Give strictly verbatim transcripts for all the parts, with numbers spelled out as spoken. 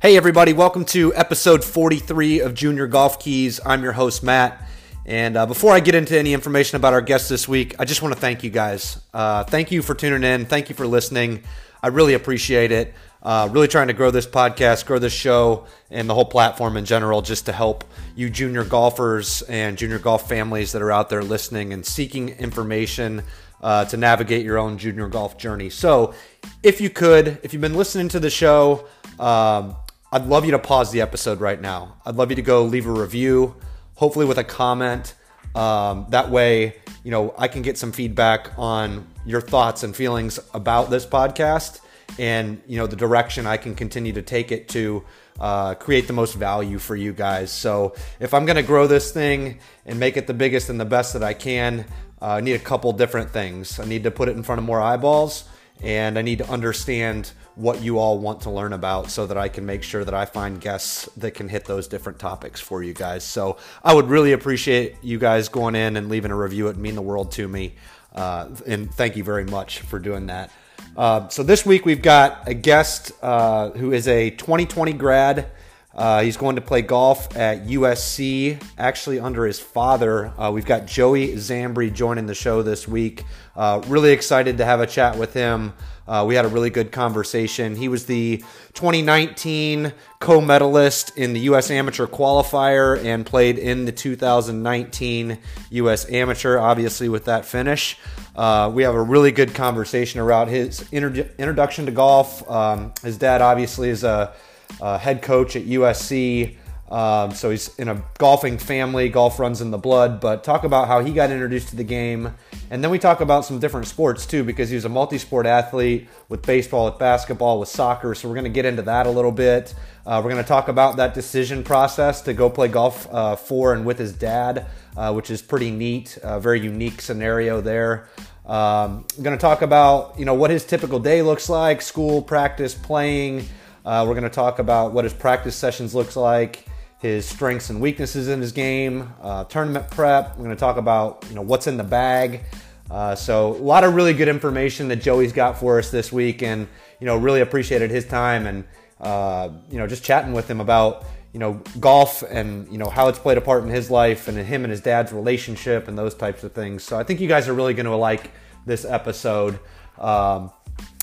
Hey everybody, welcome to episode forty-three of Junior Golf Keys. I'm your host Matt, and uh, before I get into any information about our guest this week, I just want to thank you guys. Uh, thank you for tuning in, thank you for listening. I really appreciate it. Uh, really trying to grow this podcast, grow this show, and the whole platform in general, just to help you junior golfers and junior golf families that are out there listening and seeking information uh, to navigate your own junior golf journey. So if you could, if you've been listening to the show, um, I'd love you to pause the episode right now. I'd love you to go leave a review, hopefully with a comment. Um, that way, you know, I can get some feedback on your thoughts and feelings about this podcast, and you know, the direction I can continue to take it to uh, create the most value for you guys. So if I'm going to grow this thing and make it the biggest and the best that I can, uh, I need a couple different things. I need to put it in front of more eyeballs, and I need to understand what you all want to learn about so that I can make sure that I find guests that can hit those different topics for you guys. So I would really appreciate you guys going in and leaving a review. It would mean the world to me. Uh, and thank you very much for doing that. Uh, so this week we've got a guest uh, who is a twenty twenty grad. Uh, he's going to play golf at U S C, actually under his father. Uh, we've got Joey Zambri joining the show this week. Uh, really excited to have a chat with him. Uh, we had a really good conversation. He was the twenty nineteen co-medalist in the U S Amateur Qualifier and played in the two thousand nineteen U S Amateur, obviously with that finish. Uh, we have a really good conversation around his inter- introduction to golf. Um, his dad obviously is a Uh, head coach at U S C, um, so he's in a golfing family. Golf runs in the blood, but talk about how he got introduced to the game, and then we talk about some different sports too, because he was a multi-sport athlete with baseball, with basketball, with soccer, so we're going to get into that a little bit. Uh, we're going to talk about that decision process to go play golf uh, for and with his dad, uh, which is pretty neat, uh, very unique scenario there. Um, I'm going to talk about, you know, what his typical day looks like, school, practice, playing. Uh, we're going to talk about what his practice sessions looks like, his strengths and weaknesses in his game, uh, tournament prep. We're going to talk about, you know, what's in the bag. Uh, so a lot of really good information that Joey's got for us this week, and, you know, really appreciated his time and, uh, you know, just chatting with him about, you know, golf and, you know, how it's played a part in his life and in him and his dad's relationship and those types of things. So I think you guys are really going to like this episode. Um,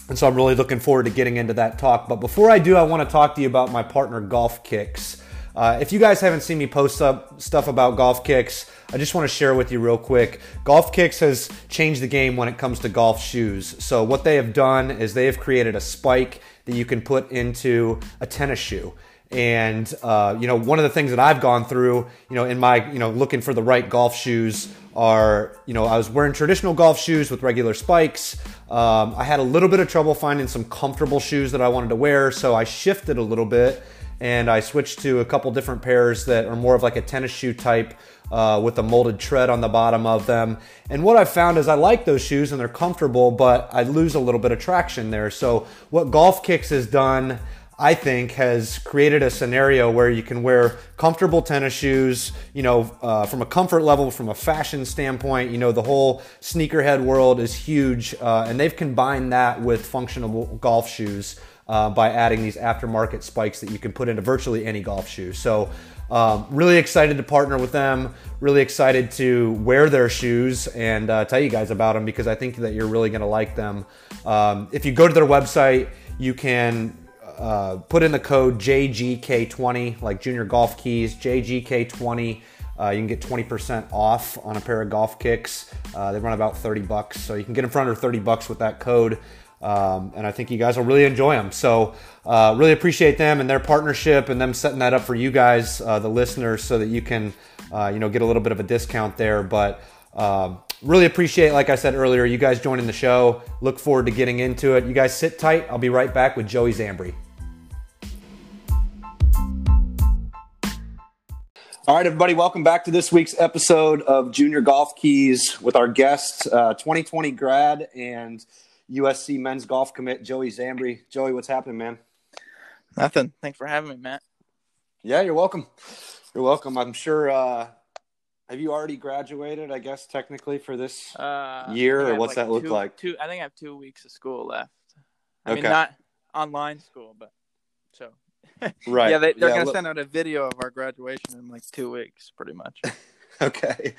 And so I'm really looking forward to getting into that talk. But before I do, I want to talk to you about my partner, Golf Kicks. Uh, if you guys haven't seen me post up stuff about Golf Kicks, I just want to share with you real quick. Golf Kicks has changed the game when it comes to golf shoes. So what they have done is they have created a spike that you can put into a tennis shoe. And, uh, you know, one of the things that I've gone through, you know, in my, you know, looking for the right golf shoes are, you know, I was wearing traditional golf shoes with regular spikes. Um, I had a little bit of trouble finding some comfortable shoes that I wanted to wear. So I shifted a little bit and I switched to a couple different pairs that are more of like a tennis shoe type, uh, with a molded tread on the bottom of them. And what I found is I like those shoes and they're comfortable, but I lose a little bit of traction there. So what Golf Kicks has done, I think, has created a scenario where you can wear comfortable tennis shoes, you know, uh, from a comfort level, from a fashion standpoint. You know, the whole sneakerhead world is huge, uh, and they've combined that with functional golf shoes uh, by adding these aftermarket spikes that you can put into virtually any golf shoe. So um, really excited to partner with them, really excited to wear their shoes and uh, tell you guys about them, because I think that you're really gonna like them. Um, if you go to their website, you can Uh, put in the code J G K twenty, like Junior Golf Keys, J G K twenty. Uh, you can get twenty percent off on a pair of Golf Kicks. Uh, they run about thirty bucks, so you can get them for under thirty bucks with that code. Um, and I think you guys will really enjoy them. So uh, really appreciate them and their partnership and them setting that up for you guys, uh, the listeners, so that you can uh, you know, get a little bit of a discount there. But um, really appreciate, like I said earlier, you guys joining the show. Look forward to getting into it. You guys sit tight. I'll be right back with Joey Zambri. All right, everybody, welcome back to this week's episode of Junior Golf Keys with our guest, uh, twenty twenty grad and U S C men's golf commit, Joey Zambri. Joey, what's happening, man? Nothing. Thanks for having me, Matt. Yeah, you're welcome. You're welcome. I'm sure. Uh, have you already graduated, I guess, technically for this uh, year? Or what's like that look two, like? Two, I think I have two weeks of school left. I okay. mean, not online school, but so. Right. Yeah, they, they're yeah, going to send out a video of our graduation in like two weeks, pretty much. Okay.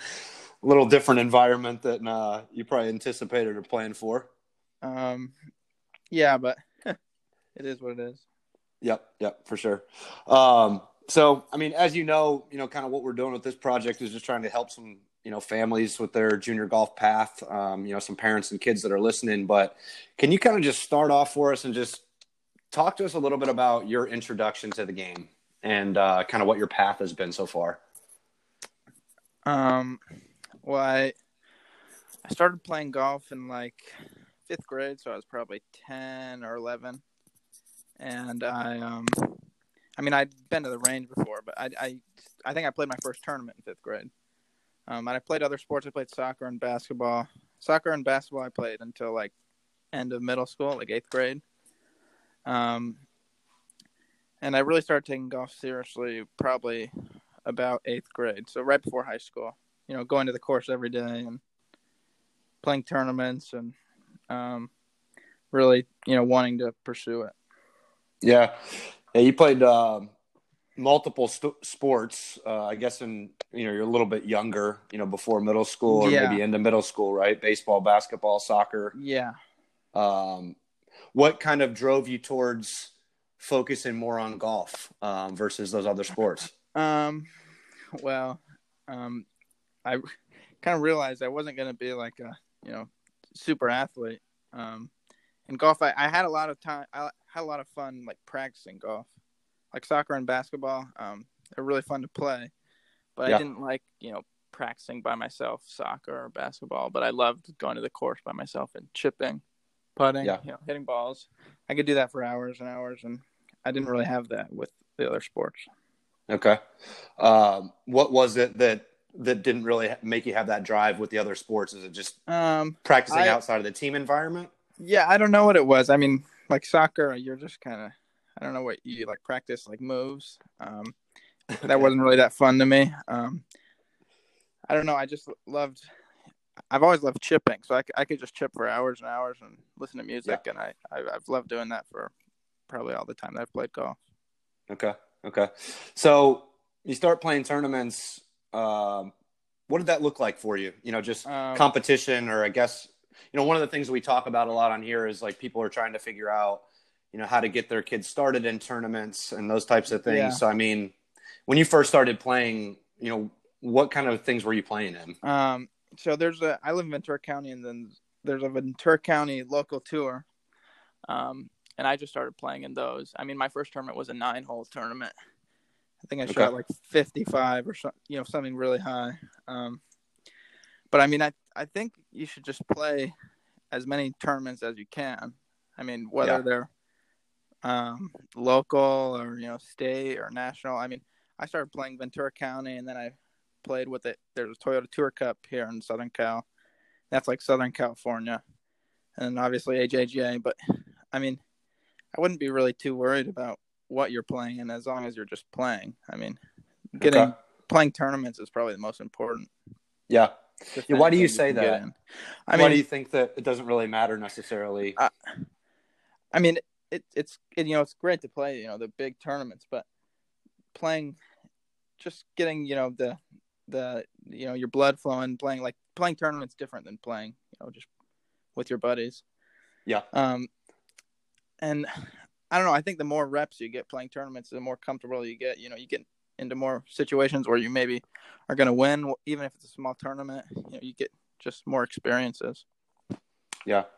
A little different environment than uh, you probably anticipated or planned for. Um, Yeah, but it is what it is. Yep, yep, for sure. Um, so, I mean, as you know, you know, kind of what we're doing with this project is just trying to help some, you know, families with their junior golf path, um, you know, some parents and kids that are listening. But can you kind of just start off for us and just talk to us a little bit about your introduction to the game and uh, kind of what your path has been so far? Um, well, I, I started playing golf in like fifth grade, so I was probably ten or eleven. And I, um, I mean, I'd been to the range before, but I, I, I think I played my first tournament in fifth grade. Um, and I played other sports. I played soccer and basketball. Soccer and basketball I played until like end of middle school, like eighth grade. Um, and I really started taking golf seriously probably about eighth grade, so right before high school. You know, going to the course every day and playing tournaments and um, really, you know, wanting to pursue it. Yeah, yeah. You played uh, multiple st- sports, uh, I guess. In you know, you're a little bit younger, you know, before middle school or yeah. maybe into middle school, right? Baseball, basketball, soccer. Yeah. Um, what kind of drove you towards focusing more on golf um, versus those other sports? Um, well, um, I kind of realized I wasn't going to be like a you know super athlete. Um, in golf, I, I had a lot of time. I, had a lot of fun like practicing golf, like soccer and basketball. Um, they're really fun to play, but yeah. I didn't like you know practicing by myself, soccer or basketball. But I loved going to the course by myself and chipping, putting, yeah. you know, hitting balls. I could do that for hours and hours, and I didn't really have that with the other sports. Okay, um, what was it that that didn't really make you have that drive with the other sports? Is it just um, practicing I, outside of the team environment? Yeah, I don't know what it was. I mean. Like soccer, you're just kind of, I don't know what you like practice, like moves. Um, that wasn't really that fun to me. Um, I don't know. I just loved, I've always loved chipping. So I, I could just chip for hours and hours and listen to music. Yeah. And I, I, I've loved doing that for probably all the time that I've played golf. Okay. Okay. So you start playing tournaments. Um, what did that look like for you? You know, just um, competition or I guess, you know, one of the things we talk about a lot on here is like people are trying to figure out, you know, how to get their kids started in tournaments and those types of things. Yeah. So, I mean, when you first started playing, you know, what kind of things were you playing in? Um, so there's a, I live in Ventura County and then there's a Ventura County local tour. Um, and I just started playing in those. I mean, my first tournament was a nine hole tournament. I think I okay. shot like fifty-five or something, you know, something really high. Um, But, I mean, I, I think you should just play as many tournaments as you can. I mean, whether yeah. they're um, local or, you know, state or national. I mean, I started playing Ventura County, and then I played with it. There's a Toyota Tour Cup here in Southern Cal. That's like Southern California. And obviously A J G A. But, I mean, I wouldn't be really too worried about what you're playing in as long as you're just playing. I mean, getting okay. playing tournaments is probably the most important. Yeah. Yeah, why do you say that? I mean, why do you think that it doesn't really matter necessarily? I, I mean, it, it's it, you know it's great to play you know the big tournaments, but playing, just getting you know the the you know your blood flowing, playing like playing tournaments different than playing you know just with your buddies. Yeah. Um, and I don't know. I think the more reps you get playing tournaments, the more comfortable you get. You know, you get. into more situations where you maybe are going to win, even if it's a small tournament, you know, you get just more experiences. Yeah.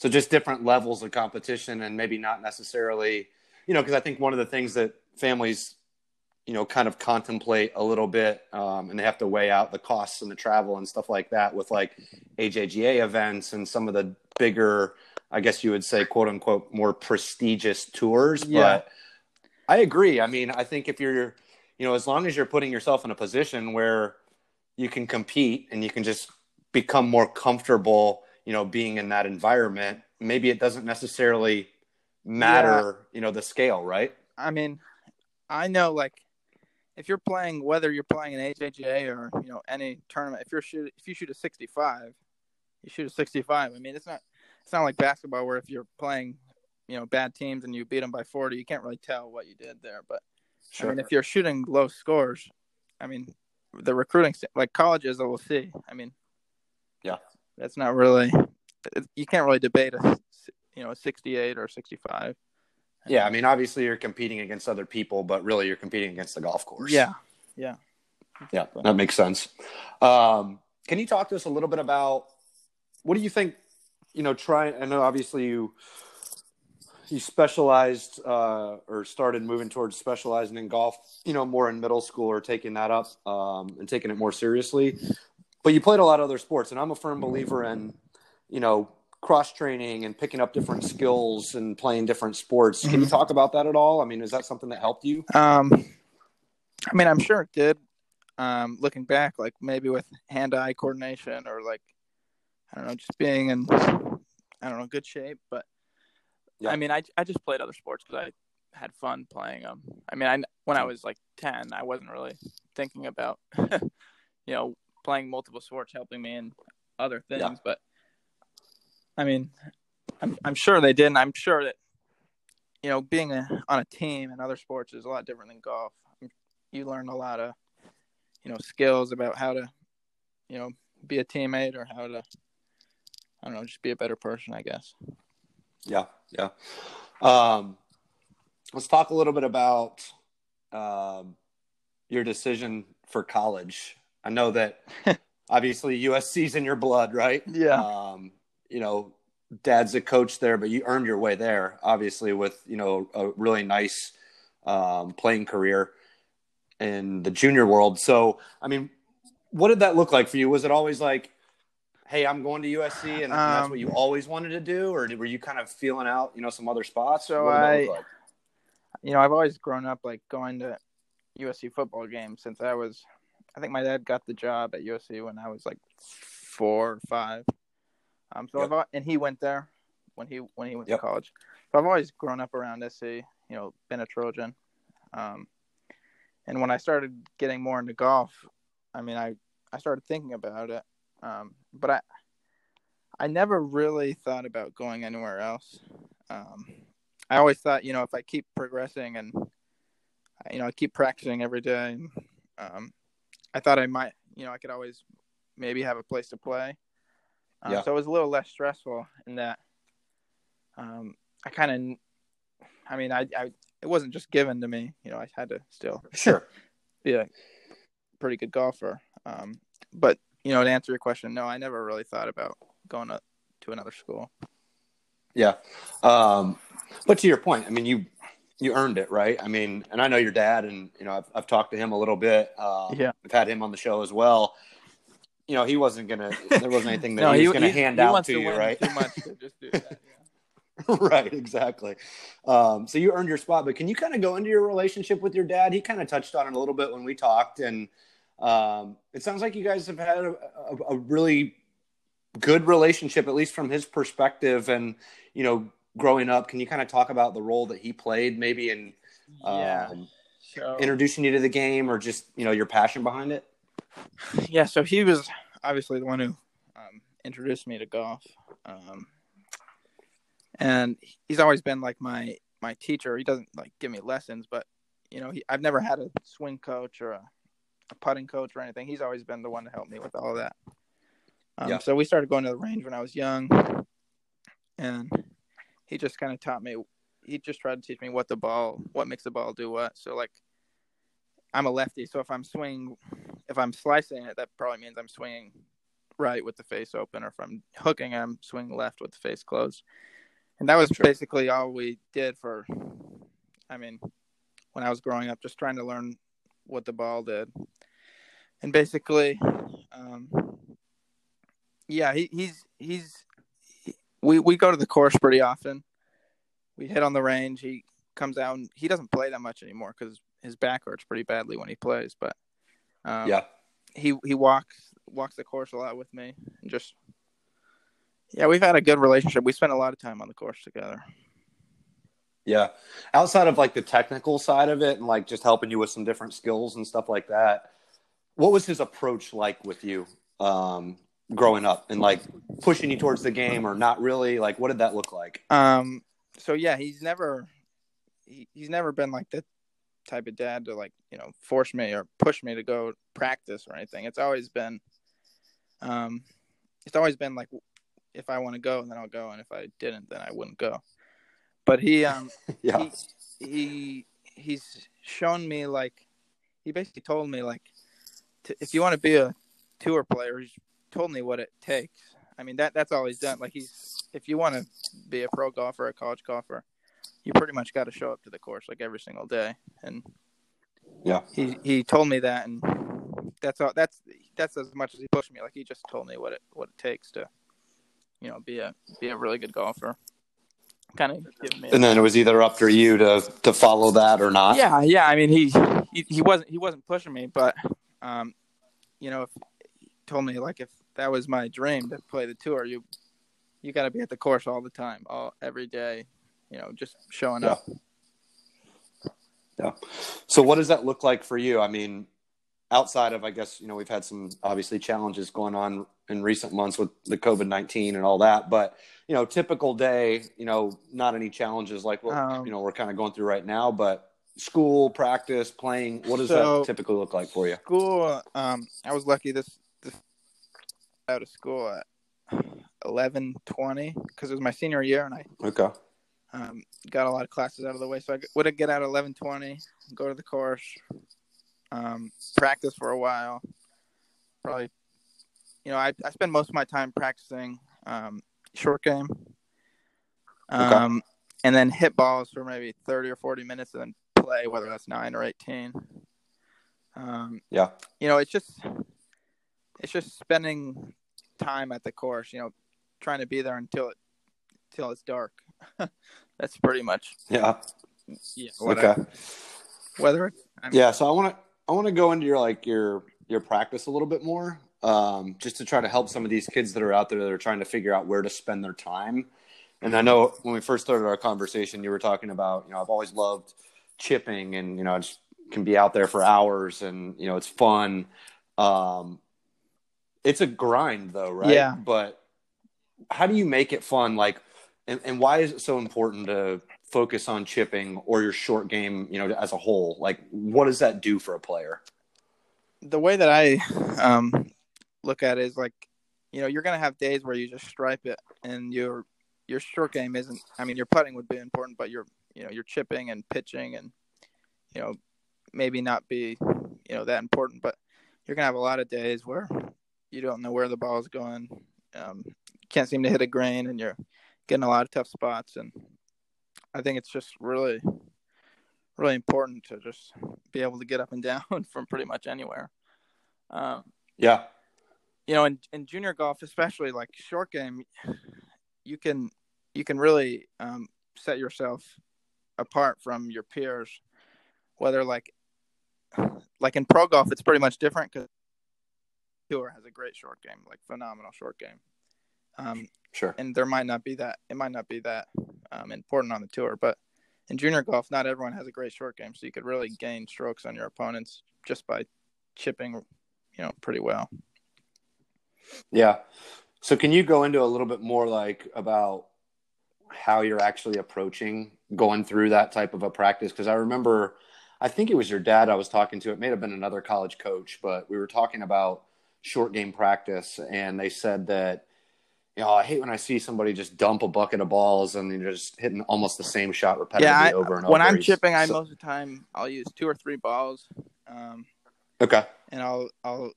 So just different levels of competition and maybe not necessarily, you know, because I think one of the things that families, you know, kind of contemplate a little bit um, and they have to weigh out the costs and the travel and stuff like that with like A J G A events and some of the bigger, I guess you would say, quote unquote, more prestigious tours. Yeah. But I agree. I mean, I think if you're, you know, as long as you're putting yourself in a position where you can compete and you can just become more comfortable, you know, being in that environment, maybe it doesn't necessarily matter, yeah. you know, the scale, right? I mean, I know, like, if you're playing, whether you're playing an A J G A or, you know, any tournament, if you're shoot, if you shoot a sixty-five, you shoot a sixty-five. I mean, it's not it's not like basketball where if you're playing, you know, bad teams and you beat them by forty, you can't really tell what you did there. But sure. I mean, if you're shooting low scores, I mean, the recruiting, like colleges, I will see. I mean, yeah, that's not really, you can't really debate a, you know, a sixty-eight or sixty-five. Yeah, I mean, obviously you're competing against other people, but really you're competing against the golf course. Yeah, yeah. Yeah, that makes sense. Um, can you talk to us a little bit about what do you think, you know, try – I know obviously you you specialized uh, or started moving towards specializing in golf, you know, more in middle school or taking that up um, and taking it more seriously. But you played a lot of other sports, and I'm a firm believer in, you know, cross-training and picking up different skills and playing different sports. Can you talk about that at all? I mean, is that something that helped you? Um, I mean, I'm sure it did. Um, looking back, like maybe with hand-eye coordination or like, I don't know, just being in, I don't know, good shape. But yeah. I mean, I, I just played other sports because I had fun playing them. I mean, I, when I was like ten, I wasn't really thinking about, you know, playing multiple sports helping me in other things, yeah. but I mean, I'm I'm sure they did, and I'm sure that, you know, being a, on a team in other sports is a lot different than golf. You learn a lot of, you know, skills about how to, you know, be a teammate or how to, I don't know, just be a better person, I guess. Yeah, yeah. Um, let's talk a little bit about um, your decision for college. I know that, obviously, U S C's in your blood, right? Yeah. Um, you know, dad's a coach there, but you earned your way there, obviously, with, you know, a really nice um, playing career in the junior world. So, I mean, what did that look like for you? Was it always like, hey, I'm going to U S C and, um, and that's what you always wanted to do? Or did, were you kind of feeling out, you know, some other spots? So I, like? you know, I've always grown up like going to U S C football games since I was, I think my dad got the job at U S C when I was like four or five. Um, so yep. I've, and he went there when he when he went yep. to college. So I've always grown up around S C, you know, been a Trojan. Um, and when I started getting more into golf, I mean, I, I started thinking about it. Um, but I I never really thought about going anywhere else. Um, I always thought, you know, if I keep progressing and, you know, I keep practicing every day, um, I thought I might, you know, I could always maybe have a place to play. Um, yeah. So it was a little less stressful in that um, I kind of, I mean, I, I it wasn't just given to me. You know, I had to still sure. be a pretty good golfer. Um, but, you know, to answer your question, no, I never really thought about going to, to another school. Yeah. Um, but to your point, I mean, you you earned it, right? I mean, and I know your dad and, you know, I've, I've talked to him a little bit. Um, yeah. I've had him on the show as well. You know, he wasn't going to – there wasn't anything that no, he was going to hand out to, to you, right? Too much to just do that, yeah. Right, exactly. Um, so you earned your spot. But can you kind of go into your relationship with your dad? He kind of touched on it a little bit when we talked. And um, it sounds like you guys have had a, a, a really good relationship, at least from his perspective. And, you know, growing up, can you kind of talk about the role that he played maybe in um, yeah. so... introducing you to the game or just, you know, your passion behind it? Yeah, so he was obviously the one who um, introduced me to golf, um, and he's always been like my, my teacher. He doesn't like give me lessons, but you know, he, I've never had a swing coach or a, a putting coach or anything. He's always been the one to help me with all of that. Um, yeah. So we started going to the range when I was young, and he just kind of taught me. He just tried to teach me what the ball, what makes the ball do what. So like, I'm a lefty, so if I'm swinging. If I'm slicing it, that probably means I'm swinging right with the face open, or if I'm hooking, I'm swinging left with the face closed. And that was sure. basically all we did for, I mean, when I was growing up, just trying to learn what the ball did. And basically, um, yeah, he, he's, he's, he, we, we go to the course pretty often. We hit on the range. He comes out and he doesn't play that much anymore because his back hurts pretty badly when he plays, but. Um, yeah, he he walks walks the course a lot with me, and just yeah, we've had a good relationship. We spent a lot of time on the course together. Yeah. Outside of like the technical side of it and like just helping you with some different skills and stuff like that, what was his approach like with you um, growing up and like pushing you towards the game or not really? Like, what did that look like? Um, so yeah, he's never, he, he's never been like the type of dad to like, you know, force me or push me to go practice or anything. It's always been, um, it's always been like, if I want to go, then I'll go. And if I didn't, then I wouldn't go. But he, um, yeah. he, he, he's shown me, like, he basically told me, like, to, if you want to be a tour player, he's told me what it takes. I mean, that that's all he's done. Like, he's, if you want to be a pro golfer, a college golfer, you pretty much got to show up to the course, like, every single day. And yeah, he, he told me that, and that's all, that's, that's as much as he pushed me. Like, he just told me what it, what it takes to, you know, be a, be a really good golfer. Kind of giving me and then it was either up to you to, to follow that or not. Yeah, yeah. I mean, he, he, he wasn't he wasn't pushing me, but um, you know, if, he told me like if that was my dream to play the tour, you you got to be at the course all the time, all every day, you know, just showing yeah. up. Yeah. So, what does that look like for you? I mean, outside of I guess you know we've had some obviously challenges going on in recent months with the COVID nineteen and all that, but you know, typical day, you know, not any challenges like what, um, you know, we're kind of going through right now, but school, practice, playing, what does so that typically look like for you? School, um, I was lucky this, this out of school at eleven twenty because it was my senior year and I okay. um, got a lot of classes out of the way. So I would have get out at eleven twenty, go to the course, um, practice for a while, probably, you know, I, I spend most of my time practicing, um, short game, um, okay. and then hit balls for maybe thirty or forty minutes and then play, whether that's nine or eighteen. Um, yeah. You know, it's just, it's just spending time at the course, you know, trying to be there until it, until it's dark. That's pretty much. Yeah. Yeah. Whatever. Okay. Whether it's, I mean, yeah. So I want to, I want to go into your, like your, your practice a little bit more. Um, just to try to help some of these kids that are out there that are trying to figure out where to spend their time. And I know when we first started our conversation, you were talking about, you know, I've always loved chipping and, you know, I just can be out there for hours and, you know, it's fun. Um, it's a grind though, right? Yeah. But how do you make it fun? Like, and, and why is it so important to focus on chipping or your short game, you know, as a whole? Like, what does that do for a player? The way that I, um, look at it is like, you know, you're going to have days where you just stripe it and your, your short game isn't, I mean, your putting would be important, but you're, you know, you're chipping and pitching and, you know, maybe not be, you know, that important, but you're going to have a lot of days where you don't know where the ball is going. Um, can't seem to hit a green and you're getting a lot of tough spots. And I think it's just really, really important to just be able to get up and down from pretty much anywhere. Um, yeah. You know, in, in junior golf, especially like short game, you can you can really um, set yourself apart from your peers. Whether like like in pro golf, it's pretty much different because Tour has a great short game, like phenomenal short game. Um, sure. And there might not be that it might not be that um, important on the tour, but in junior golf, not everyone has a great short game, so you could really gain strokes on your opponents just by chipping, you know, pretty well. Yeah. So can you go into a little bit more like about how you're actually approaching going through that type of a practice? Because I remember, I think it was your dad I was talking to. It may have been another college coach, but we were talking about short game practice. And they said that, you know, I hate when I see somebody just dump a bucket of balls and you're just hitting almost the same shot repetitively yeah, I, over and when over. When I'm chipping, I so, most of the time I'll use two or three balls. Um, okay. And I'll, I'll,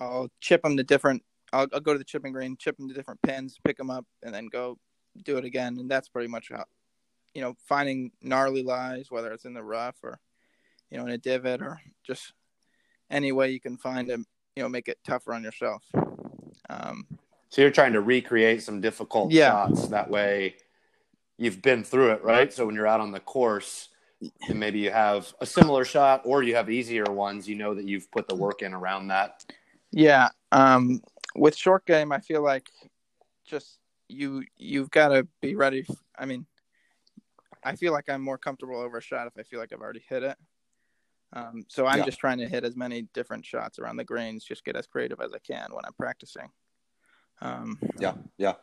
I'll chip them to different – I'll go to the chipping green, chip them to different pins, pick them up, and then go do it again. And that's pretty much how – you know, finding gnarly lies, whether it's in the rough or, you know, in a divot or just any way you can find to, you know, make it tougher on yourself. Um, so you're trying to recreate some difficult yeah. shots. That way you've been through it, right? So when you're out on the course – and maybe you have a similar shot or you have easier ones, you know that you've put the work in around that. Yeah, um, with short game, I feel like just you, you've got to be ready. I mean, I feel like I'm more comfortable over a shot if I feel like I've already hit it. Um, so I'm yeah. just trying to hit as many different shots around the greens, just get as creative as I can when I'm practicing. Um, yeah. Yeah.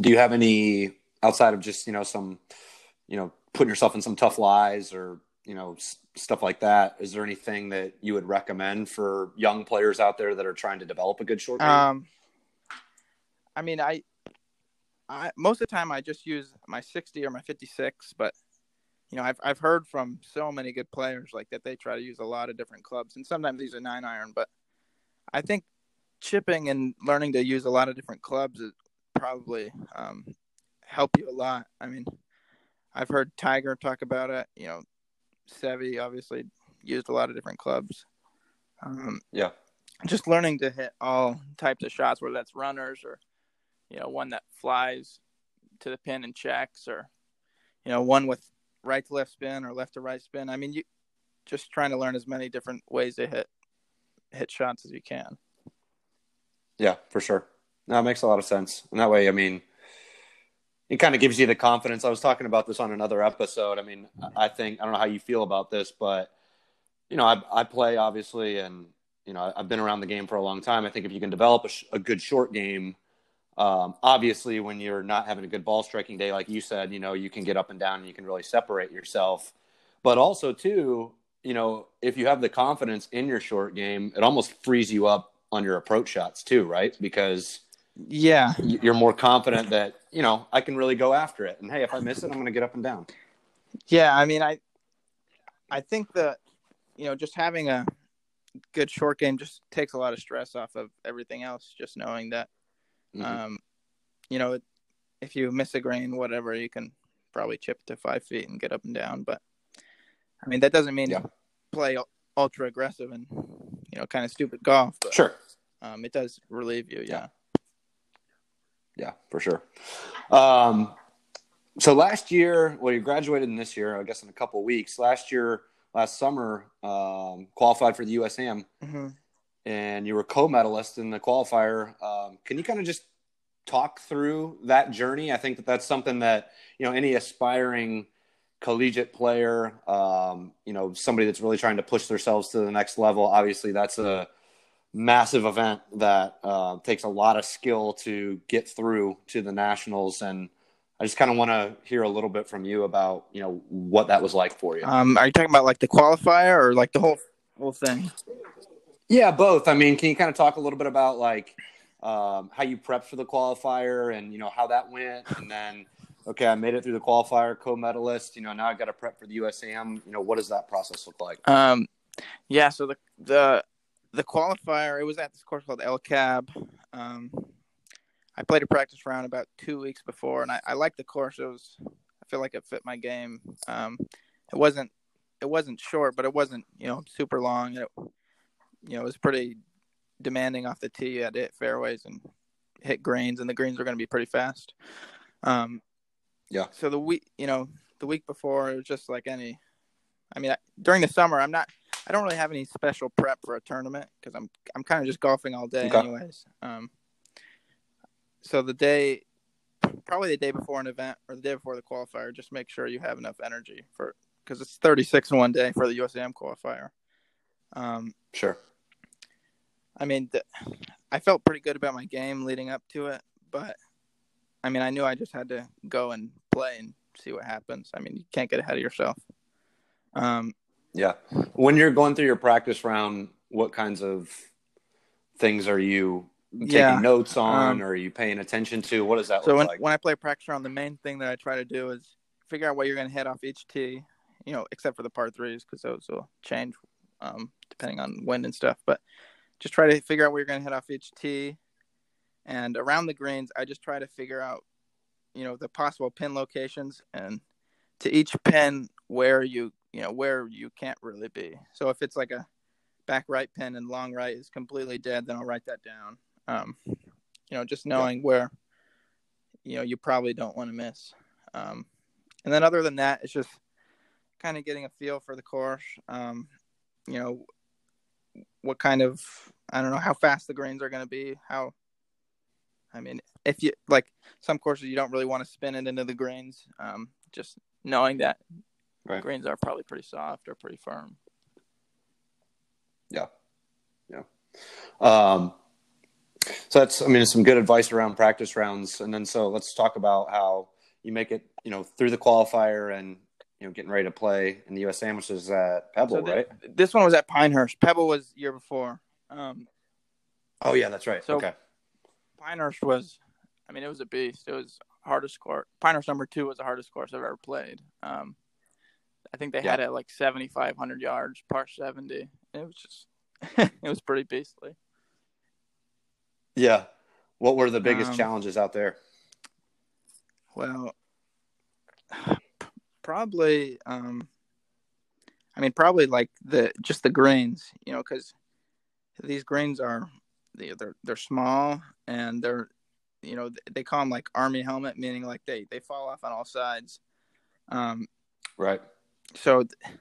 Do you have any, outside of just, you know, some, you know, putting yourself in some tough lies or, you know, s- stuff like that. Is there anything that you would recommend for young players out there that are trying to develop a good short game? Um, I mean, I, I, most of the time I just use my sixty or my fifty-six, but you know, I've, I've heard from so many good players like that. They try to use a lot of different clubs, and sometimes these are nine iron, but I think chipping and learning to use a lot of different clubs is probably, um, help you a lot. I mean, I've heard Tiger talk about it, you know, Seve obviously used a lot of different clubs. Um, yeah. Just learning to hit all types of shots, whether that's runners or, you know, one that flies to the pin and checks, or, you know, one with right to left spin or left to right spin. I mean, you just trying to learn as many different ways to hit, hit shots as you can. Yeah, for sure. No, it makes a lot of sense. And that way, I mean, it kind of gives you the confidence. I was talking about this on another episode. I mean, I think, I don't know how you feel about this, but you know, I, I play obviously, and you know, I've been around the game for a long time. I think if you can develop a, sh- a good short game, Um, obviously when you're not having a good ball striking day, like you said, you know, you can get up and down and you can really separate yourself, but also too, you know, if you have the confidence in your short game, it almost frees you up on your approach shots too, right? Because yeah, you're more confident that, you know, I can really go after it. And hey, if I miss it, I'm going to get up and down. Yeah. I mean, I, I think that, you know, just having a good short game just takes a lot of stress off of everything else. Just knowing that, Mm-hmm. Um, you know, if you miss a green, whatever, you can probably chip to five feet and get up and down. But I mean, that doesn't mean yeah. you play ultra aggressive and, you know, kind of stupid golf. But, sure. Um, it does relieve you. Yeah. Yeah, for sure. Um, so last year, well, you graduated in this year, I guess in a couple of weeks, last year, last summer, um, qualified for the U S A M. Mm-hmm. And you were co-medalist in the qualifier. Um, can you kind of just talk through that journey? I think that that's something that, you know, any aspiring collegiate player, um, you know, somebody that's really trying to push themselves to the next level, obviously that's a massive event that uh, takes a lot of skill to get through to the nationals. And I just kind of want to hear a little bit from you about, you know, what that was like for you. Um, are you talking about like the qualifier or like the whole whole thing? Yeah, both. I mean, can you kind of talk a little bit about like um, how you prepped for the qualifier and, you know, how that went? And then, okay, I made it through the qualifier, co-medalist, you know, now I got to prep for the U S A M. You know, what does that process look like? Um, yeah, so the, the the qualifier, it was at this course called El Cab. Um, I played a practice round about two weeks before, and I, I liked the course. It was, I feel like it fit my game. Um, it wasn't, it wasn't short, but it wasn't, you know, super long. It, you know, it was pretty demanding off the tee. You had to hit fairways and hit greens, and the greens were going to be pretty fast. Um, yeah. So the week, you know, the week before, it was just like any, I mean, I, during the summer, I'm not, I don't really have any special prep for a tournament because I'm, I'm kind of just golfing all day okay. anyways. Um, so the day, probably the day before an event or the day before the qualifier, just make sure you have enough energy for, because it's thirty-six in one day for the U S A M qualifier. Um, sure. I mean, the, I felt pretty good about my game leading up to it, but, I mean, I knew I just had to go and play and see what happens. I mean, you can't get ahead of yourself. Um, yeah. When you're going through your practice round, what kinds of things are you taking yeah, notes on um, or are you paying attention to? What does that so look when, like? So when I play practice round, the main thing that I try to do is figure out what you're going to hit off each tee, you know, except for the par threes because those will change um, depending on wind and stuff, but just try to figure out where you're going to hit off each tee. And around the greens, I just try to figure out, you know, the possible pin locations and to each pin where you, you know, where you can't really be. So if it's like a back right pin and long right is completely dead, then I'll write that down. Um, you know, just knowing yeah. where, you know, you probably don't want to miss. Um, and then other than that, it's just kind of getting a feel for the course. Um, you know, what kind of, I don't know how fast the greens are going to be, how, I mean, if you like some courses, you don't really want to spin it into the greens. Um, just knowing that right. greens are probably pretty soft or pretty firm. Yeah. Yeah. Um, so that's, I mean, some good advice around practice rounds. And then, so let's talk about how you make it, you know, through the qualifier and, you know, getting ready to play in the U S A M, which is at Pebble, so the, right? This one was at Pinehurst. Pebble was the year before. Um, oh, yeah, that's right. So okay. Pinehurst was, I mean, it was a beast. It was hardest course. Pinehurst number two was the hardest course I've ever played. Um, I think they yeah. had it like seventy-five hundred yards, par seventy. It was just, it was pretty beastly. Yeah. What were the biggest um, challenges out there? Well, probably, um, I mean, probably like the, just the greens, you know, cause these greens are, they're, they're small and they're, you know, they call them like army helmet, meaning like they, they fall off on all sides. Um, right. So th-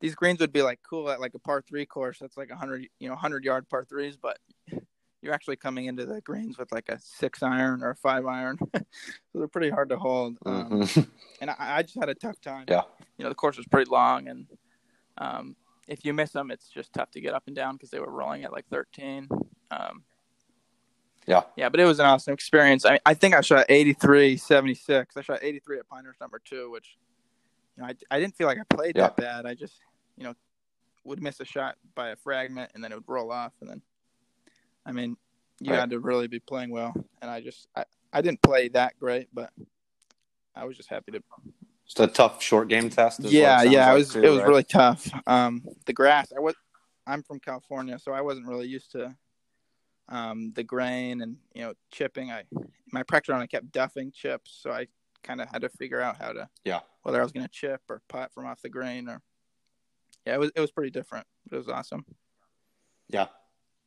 these greens would be like cool at like a par three course. That's like a hundred, you know, hundred yard par threes, but you're actually coming into the greens with like a six iron or a five iron. So they're pretty hard to hold. Um, mm-hmm. And I, I just had a tough time. Yeah. You know, the course was pretty long and, um, if you miss them, it's just tough to get up and down because they were rolling at like thirteen. Um, yeah. Yeah, but it was an awesome experience. I I think I shot eighty-three, seventy-six. I shot eighty-three at Pinehurst number two, which, you know, I, I didn't feel like I played yeah. that bad. I just, you know, would miss a shot by a fragment and then it would roll off. And then, I mean, you right. had to really be playing well. And I just, I, I didn't play that great, but I was just happy to. Just a tough short game test. Yeah, yeah, it was, like too, it was right? really tough. Um, the grass, I was, I'm from California, so I wasn't really used to um, the grain and, you know, chipping. I my practice round, I kept duffing chips, so I kind of had to figure out how to yeah whether I was going to chip or putt from off the grain or yeah, it was it was pretty different, but it was awesome. Yeah,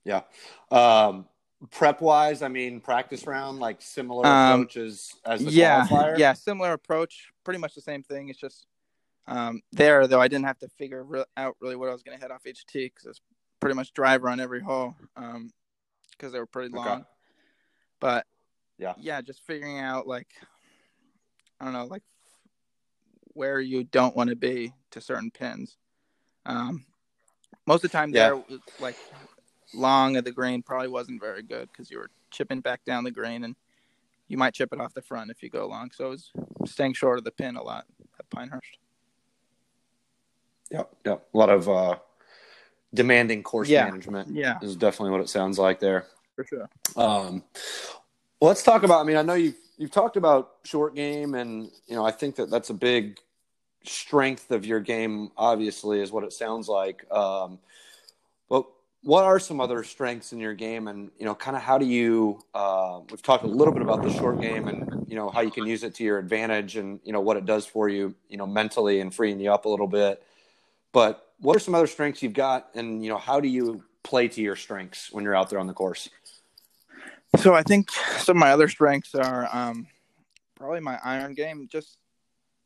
yeah. Um, prep wise, I mean, practice round, like similar approaches um, as the yeah, qualifier? Yeah, similar approach, pretty much the same thing. It's just um, there, though, I didn't have to figure re- out really what I was going to hit off each tee because it's pretty much driver on every hole because um, they were pretty long. Okay. But yeah, yeah, just figuring out, like, I don't know, like where you don't want to be to certain pins. Um, most of the time, yeah. there, like, long of the green probably wasn't very good because you were chipping back down the green and you might chip it off the front if you go long. So it was staying short of the pin a lot at Pinehurst. Yep, yep. A lot of uh, demanding course yeah. management yeah. is definitely what it sounds like there. For sure. Um, well, let's talk about, I mean, I know you've, you've talked about short game and, you know, I think that that's a big strength of your game, obviously, is what it sounds like. Um, well, what are some other strengths in your game and, you know, kind of how do you, uh, we've talked a little bit about the short game and, you know, how you can use it to your advantage and, you know, what it does for you, you know, mentally and freeing you up a little bit, but what are some other strengths you've got and, you know, how do you play to your strengths when you're out there on the course? So I think some of my other strengths are um, probably my iron game, just,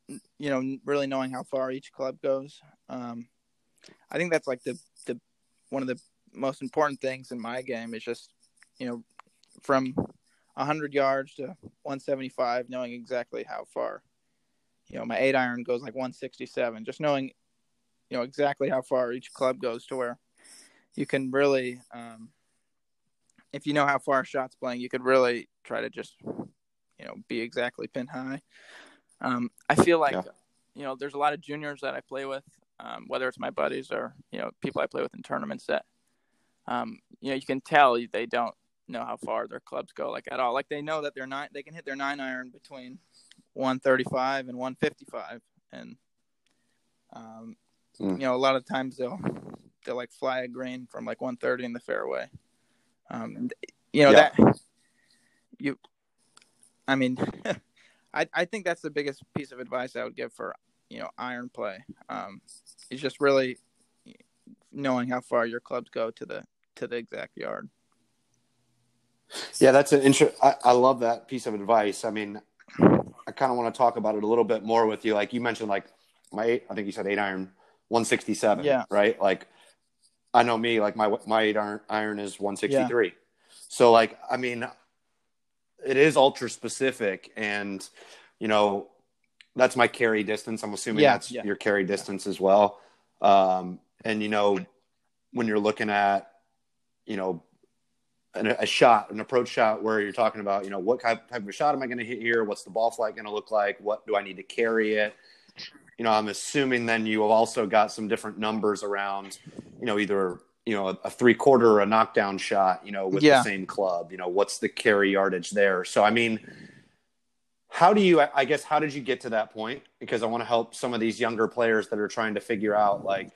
you know, really knowing how far each club goes. Um, I think that's like the, the, one of the most important things in my game is just, you know, from one hundred yards to one seventy-five, knowing exactly how far, you know, my eight iron goes like one sixty-seven, just knowing, you know, exactly how far each club goes to where you can really, um, if you know how far a shot's playing, you could really try to just, you know, be exactly pin high. Um, I feel like, yeah. you know, there's a lot of juniors that I play with, um, whether it's my buddies or, you know, people I play with in tournaments that, Um, you know, you can tell they don't know how far their clubs go, like at all. Like they know that they're not, they can hit their nine iron between one thirty-five and one fifty-five. And, um, mm. you know, a lot of times they'll, they'll like fly a green from like one thirty in the fairway. Um, and, you know, yeah. that you, I mean, I, I think that's the biggest piece of advice I would give for, you know, iron play. Um, it's just really knowing how far your clubs go to the, to the exact yard. Yeah, that's an intro. I, I love that piece of advice. I mean, I kind of want to talk about it a little bit more with you. Like you mentioned, like my eight, I think you said eight iron, one sixty-seven, yeah. right? Like I know me, like my, my eight iron, iron is one sixty-three. Yeah. So like, I mean, it is ultra specific, and you know, that's my carry distance. I'm assuming yeah, that's yeah. your carry distance as well. Um, and you know, when you're looking at, you know, an, a shot, an approach shot where you're talking about, you know, what type of a shot am I going to hit here? What's the ball flight going to look like? What do I need to carry it? You know, I'm assuming then you have also got some different numbers around, you know, either, you know, a, a three quarter or a knockdown shot, you know, with yeah. the same club, you know, what's the carry yardage there? So, I mean, how do you, I guess, how did you get to that point? Because I want to help some of these younger players that are trying to figure out, like,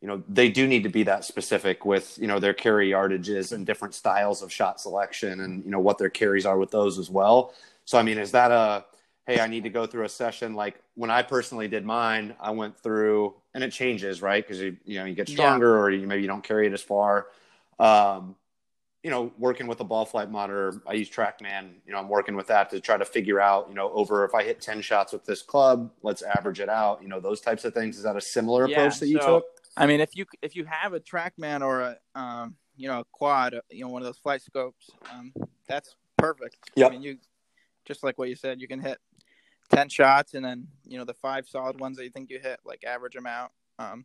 you know, they do need to be that specific with, you know, their carry yardages and different styles of shot selection and, you know, what their carries are with those as well. So, I mean, is that a, hey, I need to go through a session? Like when I personally did mine, I went through, and it changes, right? Because, you, you know, you get stronger yeah. or you maybe you don't carry it as far. Um, you know, working with a ball flight monitor, I use TrackMan. You know, I'm working with that to try to figure out, you know, over if I hit ten shots with this club, let's average it out. You know, those types of things. Is that a similar yeah, approach that you so, took? I mean, if you if you have a TrackMan or a um, you know, a quad, you know, one of those flight scopes, um, that's perfect. Yep. I mean, you just like what you said, you can hit ten shots and then, you know, the five solid ones that you think you hit, like average them out. Um,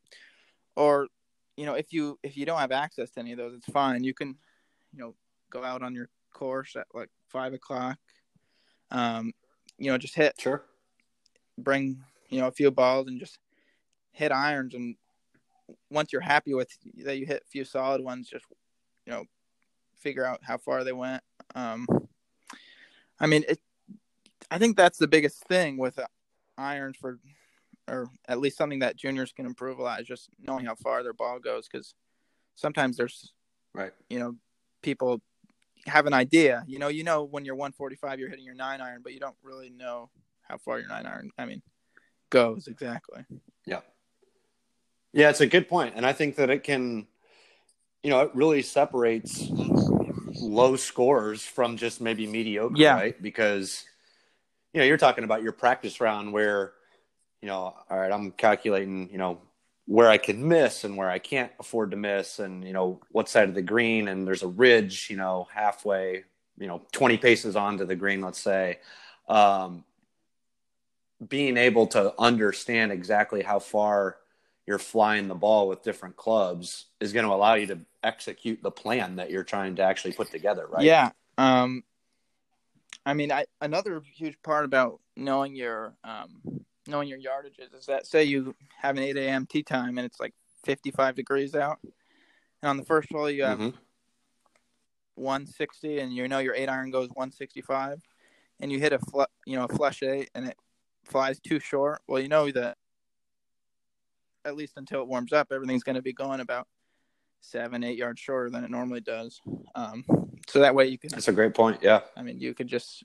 or, you know, if you if you don't have access to any of those, it's fine. You can, you know, go out on your course at like five o'clock. Um, you know, just hit. Sure. Bring, you know, a few balls and just hit irons. And once you're happy with that, you hit a few solid ones, just, you know, figure out how far they went. Um, I mean, it, I think that's the biggest thing with irons for, or at least something that juniors can improve a lot, is just knowing how far their ball goes. 'Cause sometimes there's, right, you know, people have an idea, you know, you know, when you're one forty-five, you're hitting your nine iron, but you don't really know how far your nine iron, I mean, goes exactly. Yeah. Yeah. It's a good point. And I think that it can, you know, it really separates low scores from just maybe mediocre, yeah. right? Because, you know, you're talking about your practice round where, you know, all right, I'm calculating, you know, where I can miss and where I can't afford to miss and, you know, what side of the green, and there's a ridge, you know, halfway, you know, twenty paces onto the green, let's say, um, being able to understand exactly how far you're flying the ball with different clubs is going to allow you to execute the plan that you're trying to actually put together. Right. Yeah. Um, I mean, I, another huge part about knowing your, um, knowing your yardages is that, say you have an eight a.m. tee time and it's like fifty-five degrees out, and on the first hole you have mm-hmm. one sixty, and you know your eight iron goes one sixty-five, and you hit a fl- you know a flush eight and it flies too short. Well, you know that at least until it warms up, everything's going to be going about seven, eight yards shorter than it normally does. Um, so that way you can. That's a great point. Yeah. I mean, you could just.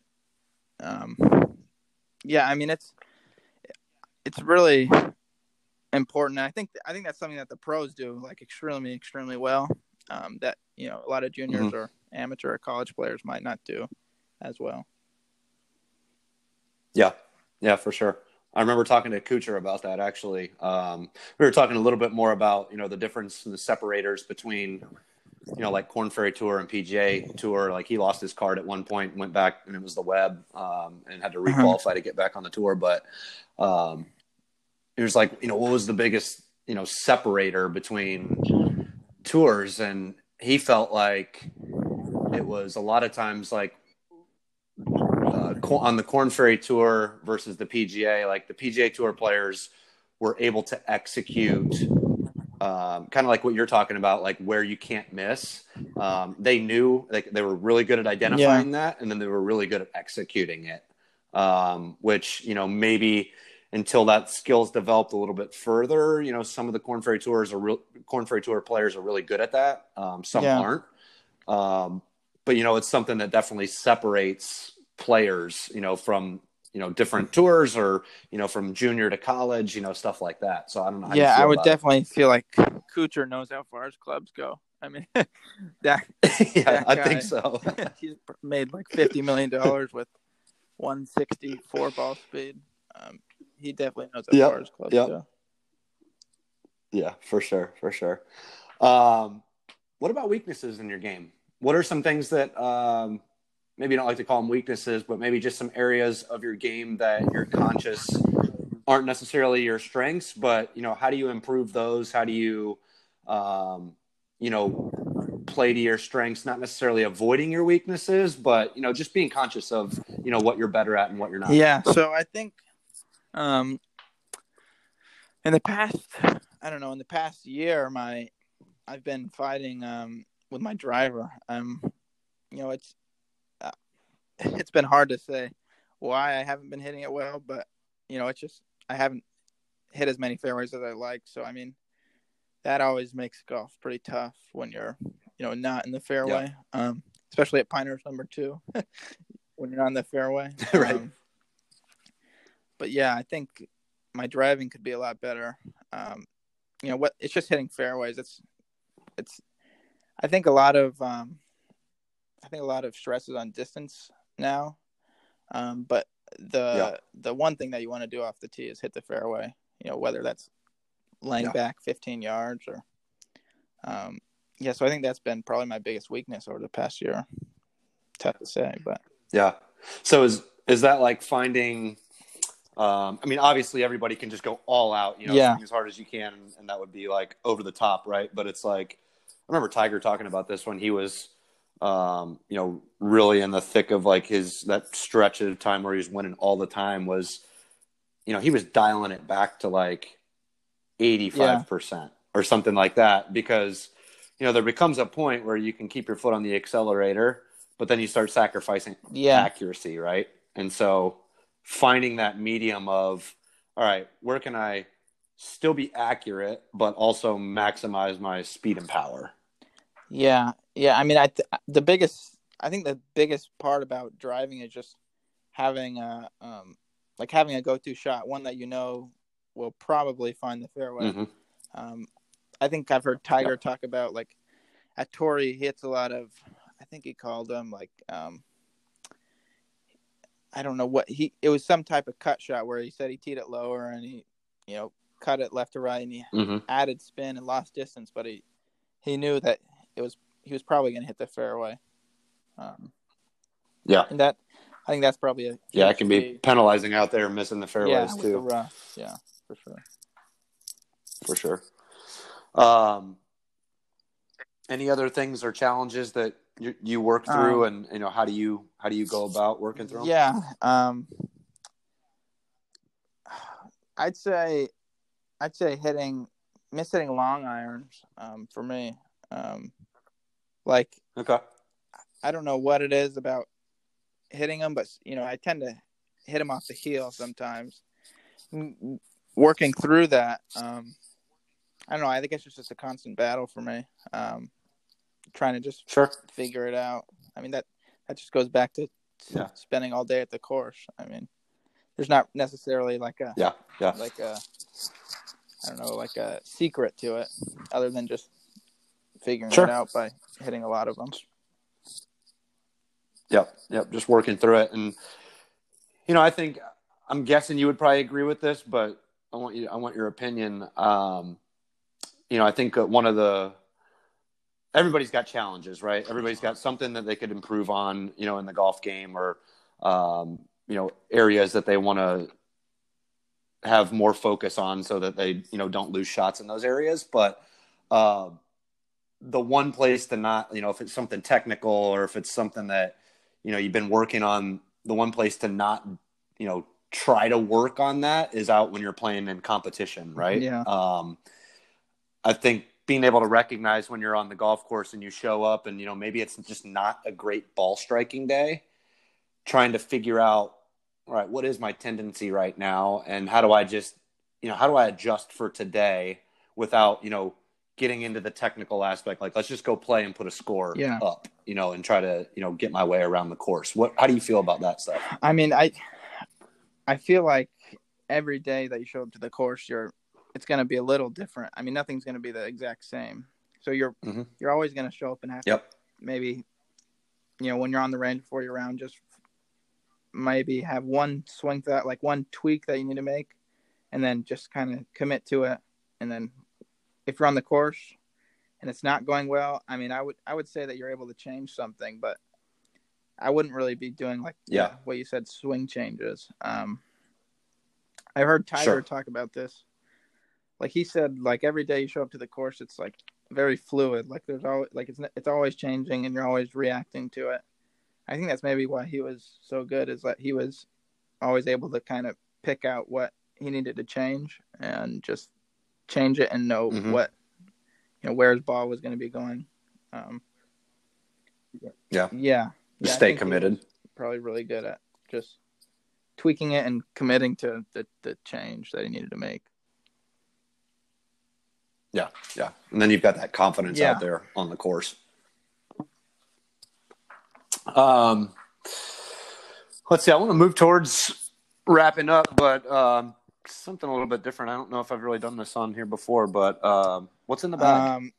Um, yeah, I mean it's. It's really important. I think I think that's something that the pros do like extremely, extremely well. Um, that, you know, a lot of juniors mm-hmm. or amateur or college players might not do as well. Yeah, yeah, for sure. I remember talking to Kuchar about that actually. Um, we were talking a little bit more about, you know, the difference in the separators between, you know, like Korn Ferry Tour and P G A Tour. Like he lost his card at one point, went back, and it was the web, um, and had to requalify uh-huh. to get back on the tour. But um, it was like, you know, what was the biggest, you know, separator between tours? And he felt like it was a lot of times like uh, on the Korn Ferry Tour versus the P G A, like the P G A Tour players were able to execute Um, kind of like what you're talking about, like where you can't miss. Um, they knew, like they were really good at identifying yeah. that, and then they were really good at executing it. Um, which, you know, maybe until that skill's developed a little bit further, you know, some of the Korn Ferry Tours are real Korn Ferry Tour players are really good at that. Um, some yeah. aren't. Um, but you know, it's something that definitely separates players, you know, from, you know, different tours, or, you know, from junior to college, you know, stuff like that. So I don't know. How yeah, I would definitely it. feel like Kuchar knows how far his clubs go. I mean, that, yeah, that I guy, think so. He's made like fifty million dollars with one sixty-four ball speed. Um, he definitely knows how yep, far his clubs yep. go. Yeah, for sure. For sure. Um, what about weaknesses in your game? What are some things that, um, maybe you don't like to call them weaknesses, but maybe just some areas of your game that you're conscious aren't necessarily your strengths, but, you know, how do you improve those? How do you, um, you know, play to your strengths, not necessarily avoiding your weaknesses, but, you know, just being conscious of, you know, what you're better at and what you're not. Yeah. So I think, um, in the past, I don't know, in the past year, my, I've been fighting, um, with my driver. Um, you know, it's, uh, it's been hard to say why I haven't been hitting it well, but, you know, it's just, I haven't hit as many fairways as I like. So, I mean, that always makes golf pretty tough when you're, you know, not in the fairway, yeah. um, especially at Pinehurst number two, when you're on the fairway. Right. Um, but yeah, I think my driving could be a lot better. Um, you know, what it's just hitting fairways. It's, it's, I think a lot of, um, I think a lot of stress is on distance now. Um, but the, yeah. the one thing that you want to do off the tee is hit the fairway, you know, whether that's laying yeah. back fifteen yards or, um, yeah. So I think that's been probably my biggest weakness over the past year. Tough to say, but yeah. So is, is that like finding, um, I mean, obviously everybody can just go all out, you know, yeah. as hard as you can. And that would be like over the top. Right. But it's like, I remember Tiger talking about this when he was, um, you know, really in the thick of like his, that stretch of time where he was winning all the time was, you know, he was dialing it back to like eighty-five percent yeah. or something like that, because, you know, there becomes a point where you can keep your foot on the accelerator, but then you start sacrificing yeah. accuracy. Right. And so finding that medium of, all right, where can I still be accurate, but also maximize my speed and power. Yeah. Yeah. I mean, I, th- the biggest, I think the biggest part about driving is just having a, um, like having a go-to shot, one that, you know, will probably find the fairway. Mm-hmm. Um, I think I've heard Tiger yeah. talk about like at Torrey, he hits a lot of, I think he called them like, um, I don't know what he, it was some type of cut shot where he said he teed it lower and he, you know, cut it left to right and he mm-hmm. added spin and lost distance, but he, he knew that it was, he was probably going to hit the fairway. Um, yeah. And that, I think that's probably a, yeah, it can be penalizing out there, missing the fairways yeah, too. The rough. Yeah, for sure. For sure. Um, any other things or challenges that you, you work through um, and, you know, how do you, how do you go about working through them? Yeah. Um, I'd say, I'd say hitting, mishitting long irons um, for me. Um, like, okay. I don't know what it is about hitting them, but, you know, I tend to hit them off the heel sometimes. Working through that, um, I don't know. I think it's just a constant battle for me. Um, trying to just sure. figure it out. I mean, that, that just goes back to yeah. spending all day at the course. I mean, there's not necessarily like a, yeah. Yeah. like a, I don't know, like a secret to it other than just figuring sure. it out by hitting a lot of them. Yep. Yep. Just working through it. And, you know, I think I'm guessing you would probably agree with this, but I want you, I want your opinion. Um, you know, I think one of the, everybody's got challenges, right? Everybody's got something that they could improve on, you know, in the golf game or, um, you know, areas that they want to have more focus on so that they, you know, don't lose shots in those areas. But uh, the one place to not, you know, if it's something technical or if it's something that, you know, you've been working on, the one place to not, you know, try to work on that is out when you're playing in competition. Right. Yeah. Um, I think being able to recognize when you're on the golf course and you show up and, you know, maybe it's just not a great ball striking day, trying to figure out, all right, what is my tendency right now? And how do I just, you know, how do I adjust for today without, you know, getting into the technical aspect? Like, let's just go play and put a score yeah. up, you know, and try to, you know, get my way around the course. What, how do you feel about that stuff? I mean, I, I feel like every day that you show up to the course, you're, it's going to be a little different. I mean, nothing's going to be the exact same. So you're, mm-hmm. you're always going to show up and have yep. to maybe, you know, when you're on the range before your round, just maybe have one swing that, like one tweak that you need to make, and then just kind of commit to it. And then if you're on the course and it's not going well, I mean, I would, I would say that you're able to change something, but I wouldn't really be doing like yeah. yeah what you said, swing changes. Um, I heard Tiger sure. talk about this. Like he said, like every day you show up to the course, it's like very fluid. Like there's always like it's it's always changing, and you're always reacting to it. I think that's maybe why he was so good, is that he was always able to kind of pick out what he needed to change and just change it and know mm-hmm. what, you know, where his ball was going to be going. Um, yeah. Yeah. yeah stay committed. Probably really good at just tweaking it and committing to the, the change that he needed to make. Yeah. Yeah. And then you've got that confidence yeah. out there on the course. Um, let's see, I want to move towards wrapping up, but, um, something a little bit different. I don't know if I've really done this on here before, but um, what's in the bag? Um,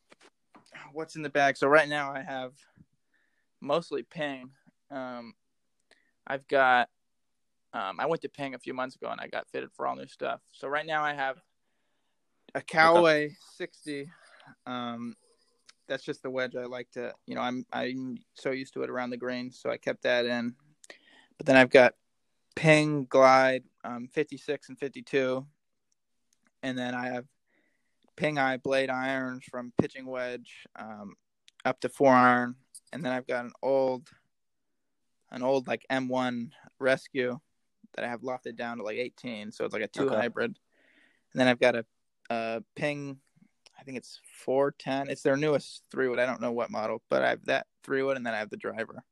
what's in the bag? So right now I have mostly Ping. Um, I've got um, – I went to Ping a few months ago, and I got fitted for all new stuff. So right now I have a Callaway okay. sixty. Um, that's just the wedge I like to – you know, I'm I'm so used to it around the green, so I kept that in. But then I've got Ping Glide um, fifty-six and fifty-two, and then I have Ping Eye Blade irons from pitching wedge um, up to four iron, and then I've got an old, an old like M one Rescue that I have lofted down to like eighteen, so it's like a two okay. hybrid, and then I've got a, a Ping, I think it's four ten. It's their newest three wood. I don't know what model, but I have that three wood, and then I have the driver.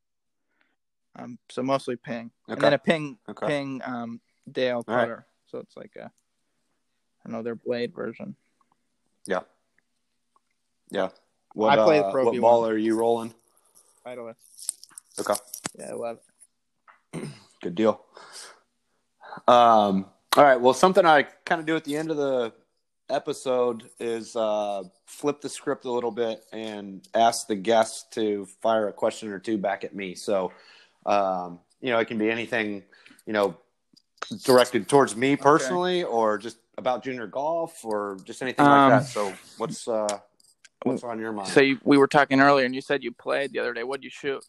Um, so mostly Ping, okay. and then a Ping, okay. Ping, um, Dale Carter. Right. So it's like a, another blade version. Yeah. Yeah. What, I play uh, the Pro what V one. Ball are you rolling? Titleist. Okay. Yeah, I love it. Good deal. Um, all right. Well, something I kind of do at the end of the episode is, uh, flip the script a little bit and ask the guests to fire a question or two back at me. So, Um, you know, it can be anything, you know, directed towards me personally, okay. or just about junior golf, or just anything um, like that. So, what's uh, what's on your mind? So you, we were talking earlier, and you said you played the other day. What'd you shoot?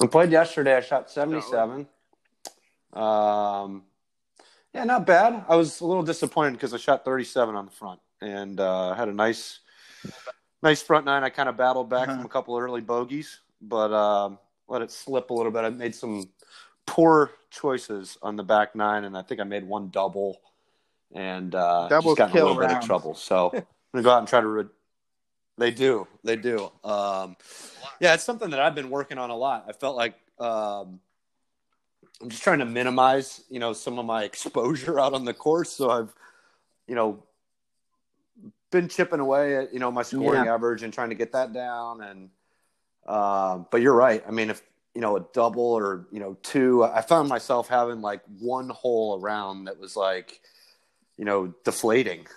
I played yesterday. I shot seventy-seven. Um, yeah, not bad. I was a little disappointed because I shot thirty-seven on the front, and uh, had a nice. Nice front nine. I kind of battled back uh-huh. from a couple of early bogeys, but um, let it slip a little bit. I made some poor choices on the back nine, and I think I made one double, and uh, just got in a little rounds. bit of trouble. So I'm gonna go out and try to. Re- they do, they do. Um, yeah, it's something that I've been working on a lot. I felt like um, I'm just trying to minimize, you know, some of my exposure out on the course. So I've, you know. been chipping away at, you know, my scoring yeah. average and trying to get that down. And, uh, but you're right. I mean, if, you know, a double or, you know, two, I found myself having like one hole around that was like, you know, deflating,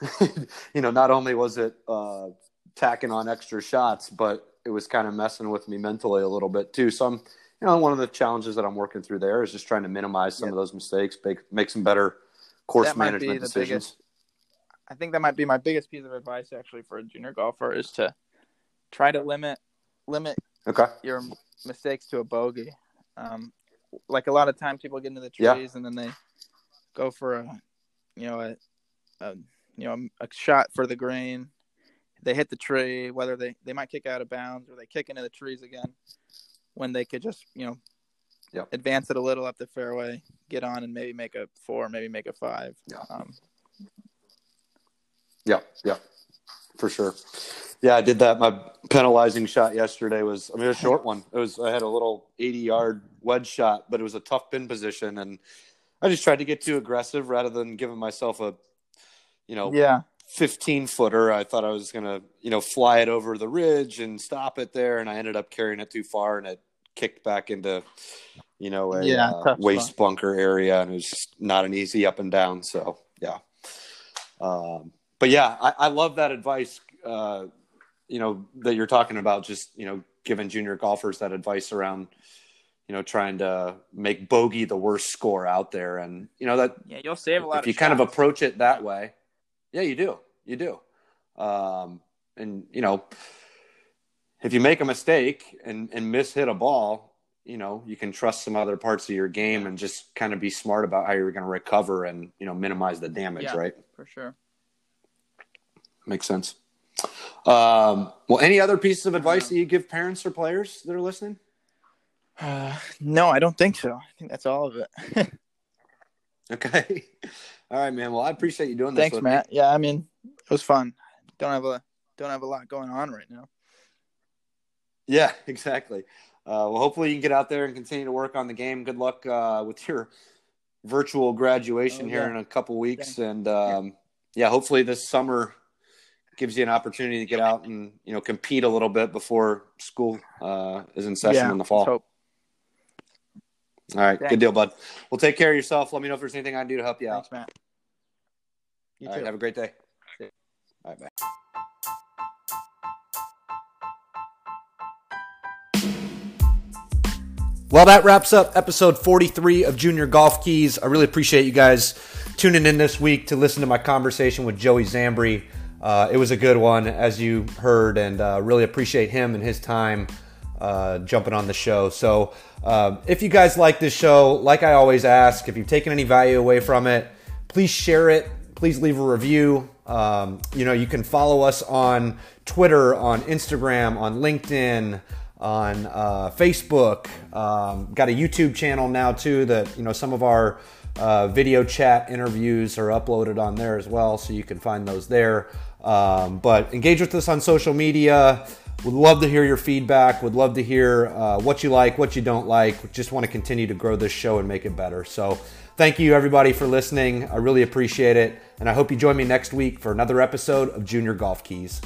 you know, not only was it, uh, tacking on extra shots, but it was kind of messing with me mentally a little bit too. So I'm, you know, one of the challenges that I'm working through there is just trying to minimize some yeah. of those mistakes, make, make some better course that management decisions. Biggest- I think that might be my biggest piece of advice actually for a junior golfer, is to try to limit limit okay. your mistakes to a bogey. Um, like a lot of times people get into the trees yeah. and then they go for a you know a, a you know a shot for the green. They hit the tree, whether they, they might kick out of bounds or they kick into the trees again, when they could just you know yeah. advance it a little up the fairway, get on and maybe make a four, maybe make a five. Yeah. Um, Yeah, yeah, for sure. Yeah, I did that. My penalizing shot yesterday was, I mean, a short one. It was, I had a little eighty-yard wedge shot, but it was a tough pin position, and I just tried to get too aggressive rather than giving myself a, you know, yeah. fifteen-footer. I thought I was going to, you know, fly it over the ridge and stop it there, and I ended up carrying it too far, and it kicked back into, you know, a yeah, uh, waist spot. bunker area, and it was just not an easy up and down. So, yeah. Um But yeah, I, I love that advice, uh, you know, that you're talking about, just, you know, giving junior golfers that advice around, you know, trying to make bogey the worst score out there. And, you know, that yeah, you'll save a lot if of you shots. Kind of approach it that way. Yeah, you do. You do. Um, and, you know, if you make a mistake and, and mishit a ball, you know, you can trust some other parts of your game and just kind of be smart about how you're going to recover and, you know, minimize the damage. Yeah, right. For sure. Makes sense. Um, well, any other pieces of advice that you give parents or players that are listening? Uh, no, I don't think so. I think that's all of it. Okay. All right, man. Well, I appreciate you doing this. Thanks, Matt. Yeah. I mean, it was fun. Don't have a, don't have a lot going on right now. Yeah, exactly. Uh, well, hopefully you can get out there and continue to work on the game. Good luck, uh, with your virtual graduation oh, yeah. here in a couple weeks. Yeah. And, um, yeah. yeah, hopefully this summer gives you an opportunity to get out and, you know, compete a little bit before school, uh, is in session yeah, in the fall. Hope. All right. Thanks. Good deal, bud. Well, take care of yourself. Let me know if there's anything I can do to help you out. Thanks, Matt. You All too. Right, have a great day. All right, bye. Well, that wraps up episode forty-three of Junior Golf Keys. I really appreciate you guys tuning in this week to listen to my conversation with Joey Zambri. Uh, it was a good one, as you heard, and uh, really appreciate him and his time uh, jumping on the show. So uh, if you guys like this show, like I always ask, if you've taken any value away from it, please share it. Please leave a review. Um, you know, you can follow us on Twitter, on Instagram, on LinkedIn, on uh, Facebook. Um, got a YouTube channel now too that, you know, some of our uh, video chat interviews are uploaded on there as well. So you can find those there. Um, but engage with us on social media. Would love to hear your feedback. Would love to hear uh, what you like, what you don't like. Just want to continue to grow this show and make it better. So thank you everybody for listening. I really appreciate it. And I hope you join me next week for another episode of Junior Golf Keys.